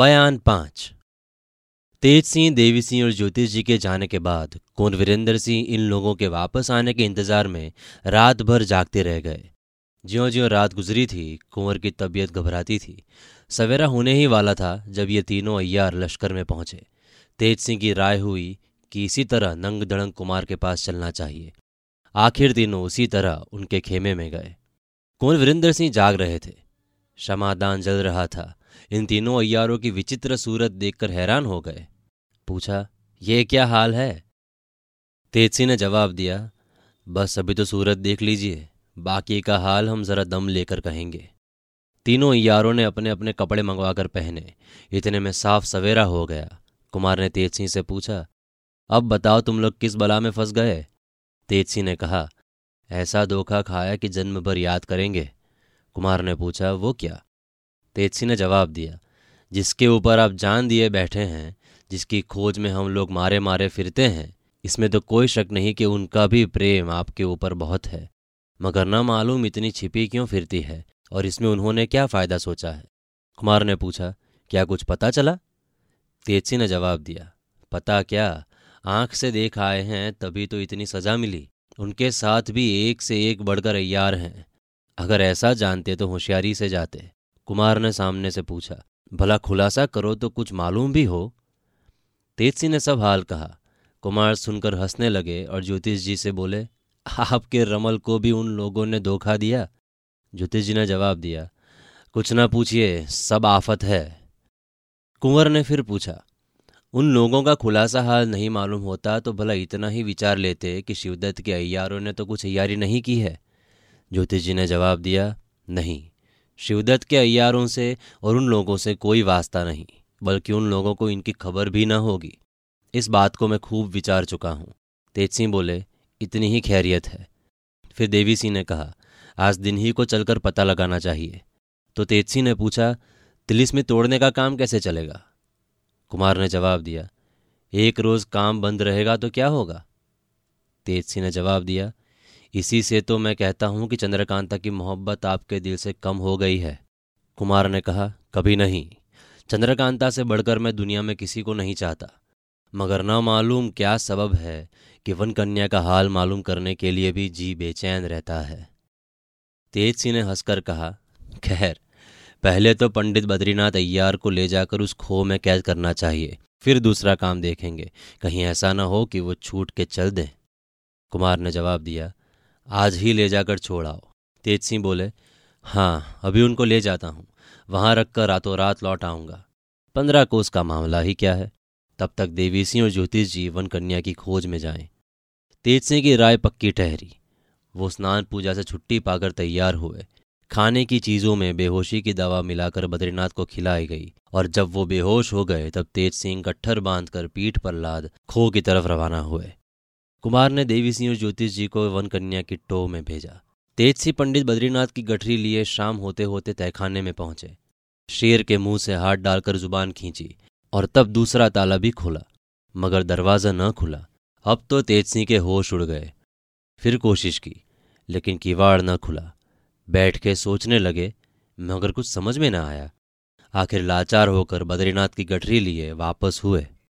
बयान 5। तेज सिंह, देवी सिंह और ज्योतिष जी के जाने के बाद कुंवर वीरेंद्र सिंह इन लोगों के वापस आने के इंतजार में रात भर जागते रह गए। ज्यों ज्यों रात गुजरी थी, कुंवर की तबीयत घबराती थी। सवेरा होने ही वाला था जब ये तीनों अय्यार लश्कर में पहुंचे। तेज सिंह की राय हुई कि इसी तरह नंग दड़ंग कुमार के पास चलना चाहिए। आखिर तीनों उसी तरह उनके खेमे में गए। कुंवर वीरेंद्र सिंह जाग रहे थे, शमादान जल रहा था। इन तीनों अय्यारों की विचित्र सूरत देखकर हैरान हो गए। पूछा, ये क्या हाल है? तेज सिंह ने जवाब दिया, बस अभी तो सूरत देख लीजिए, बाकी का हाल हम जरा दम लेकर कहेंगे। तीनों यारों ने अपने अपने कपड़े मंगवाकर पहने। इतने में साफ सवेरा हो गया। कुमार ने तेज सिंह से पूछा, अब बताओ तुम लोग किस बला में फंस गए? तेज सिंह ने कहा, ऐसा धोखा खाया कि जन्म भर याद करेंगे। कुमार ने पूछा, वो क्या? तेज सिंह ने जवाब दिया, जिसके ऊपर आप जान दिए बैठे हैं, जिसकी खोज में हम लोग मारे मारे फिरते हैं, इसमें तो कोई शक नहीं कि उनका भी प्रेम आपके ऊपर बहुत है, मगर ना मालूम इतनी छिपी क्यों फिरती है और इसमें उन्होंने क्या फ़ायदा सोचा है। कुमार ने पूछा, क्या कुछ पता चला? तेज सिंह ने जवाब दिया, पता क्या, आंख से देख आए हैं तभी तो इतनी सज़ा मिली। उनके साथ भी एक से एक बढ़कर अय्यार हैं, अगर ऐसा जानते तो होशियारी से जाते। कुमार ने सामने से पूछा, भला खुलासा करो तो कुछ मालूम भी हो। तेज सिंह ने सब हाल कहा। कुमार सुनकर हंसने लगे और ज्योतिष जी से बोले, आपके रमल को भी उन लोगों ने धोखा दिया? ज्योतिष जी ने जवाब दिया, कुछ ना पूछिए, सब आफत है। कुंवर ने फिर पूछा, उन लोगों का खुलासा हाल नहीं मालूम होता तो भला इतना ही विचार लेते कि शिवदत्त के अय्यारों ने तो कुछ अय्यारी नहीं की है? ज्योतिष जी ने जवाब दिया, नहीं, शिवदत्त के अय्यारों से और उन लोगों से कोई वास्ता नहीं, बल्कि उन लोगों को इनकी खबर भी ना होगी। इस बात को मैं खूब विचार चुका हूँ। तेज सिंह बोले, इतनी ही खैरियत है। फिर देवी सिंह ने कहा, आज दिन ही को चलकर पता लगाना चाहिए। तो तेज सिंह ने पूछा, तिलिस्म में तोड़ने का काम कैसे चलेगा? कुमार ने जवाब दिया, एक रोज़ काम बंद रहेगा तो क्या होगा? तेज सिंह ने जवाब दिया, इसी से तो मैं कहता हूँ कि चंद्रकांता की मोहब्बत आपके दिल से कम हो गई है। कुमार ने कहा, कभी नहीं, चंद्रकांता से बढ़कर मैं दुनिया में किसी को नहीं चाहता, मगर ना मालूम क्या सबब है कि वन कन्या का हाल मालूम करने के लिए भी जी बेचैन रहता है। तेज सिंह ने हंसकर कहा, खैर, पहले तो पंडित बद्रीनाथ अय्यार को ले जाकर उस खो में कैद करना चाहिए, फिर दूसरा काम देखेंगे, कहीं ऐसा ना हो कि वो छूट के चल दें। कुमार ने जवाब दिया, आज ही ले जाकर छोड़ाओ। तेज सिंह बोले, हाँ, अभी उनको ले जाता हूँ, वहाँ रखकर रातों रात लौट आऊँगा, 15 कोस का मामला ही क्या है। तब तक देवी सिंह और ज्योतिष जी वन कन्या की खोज में जाएं। तेज सिंह की राय पक्की ठहरी। वो स्नान पूजा से छुट्टी पाकर तैयार हुए। खाने की चीज़ों में बेहोशी की दवा मिलाकर बद्रीनाथ को खिलाई गई और जब वो बेहोश हो गए तब तेज सिंह गट्ठर बांधकर पीठ पर लाद खो की तरफ रवाना हुए। कुमार ने देवी सिंह और ज्योतिष जी को वन कन्या की टो में भेजा। तेज सिंह पंडित बद्रीनाथ की गठरी लिए शाम होते होते तहखाने में पहुंचे। शेर के मुंह से हाथ डालकर जुबान खींची और तब दूसरा ताला भी खोला, मगर दरवाज़ा न खुला। अब तो तेज सिंह के होश उड़ गए। फिर कोशिश की, लेकिन किवाड़ न खुला। बैठ के सोचने लगे, मगर कुछ समझ में न आया। आखिर लाचार होकर बद्रीनाथ की गठरी लिए वापस हुए।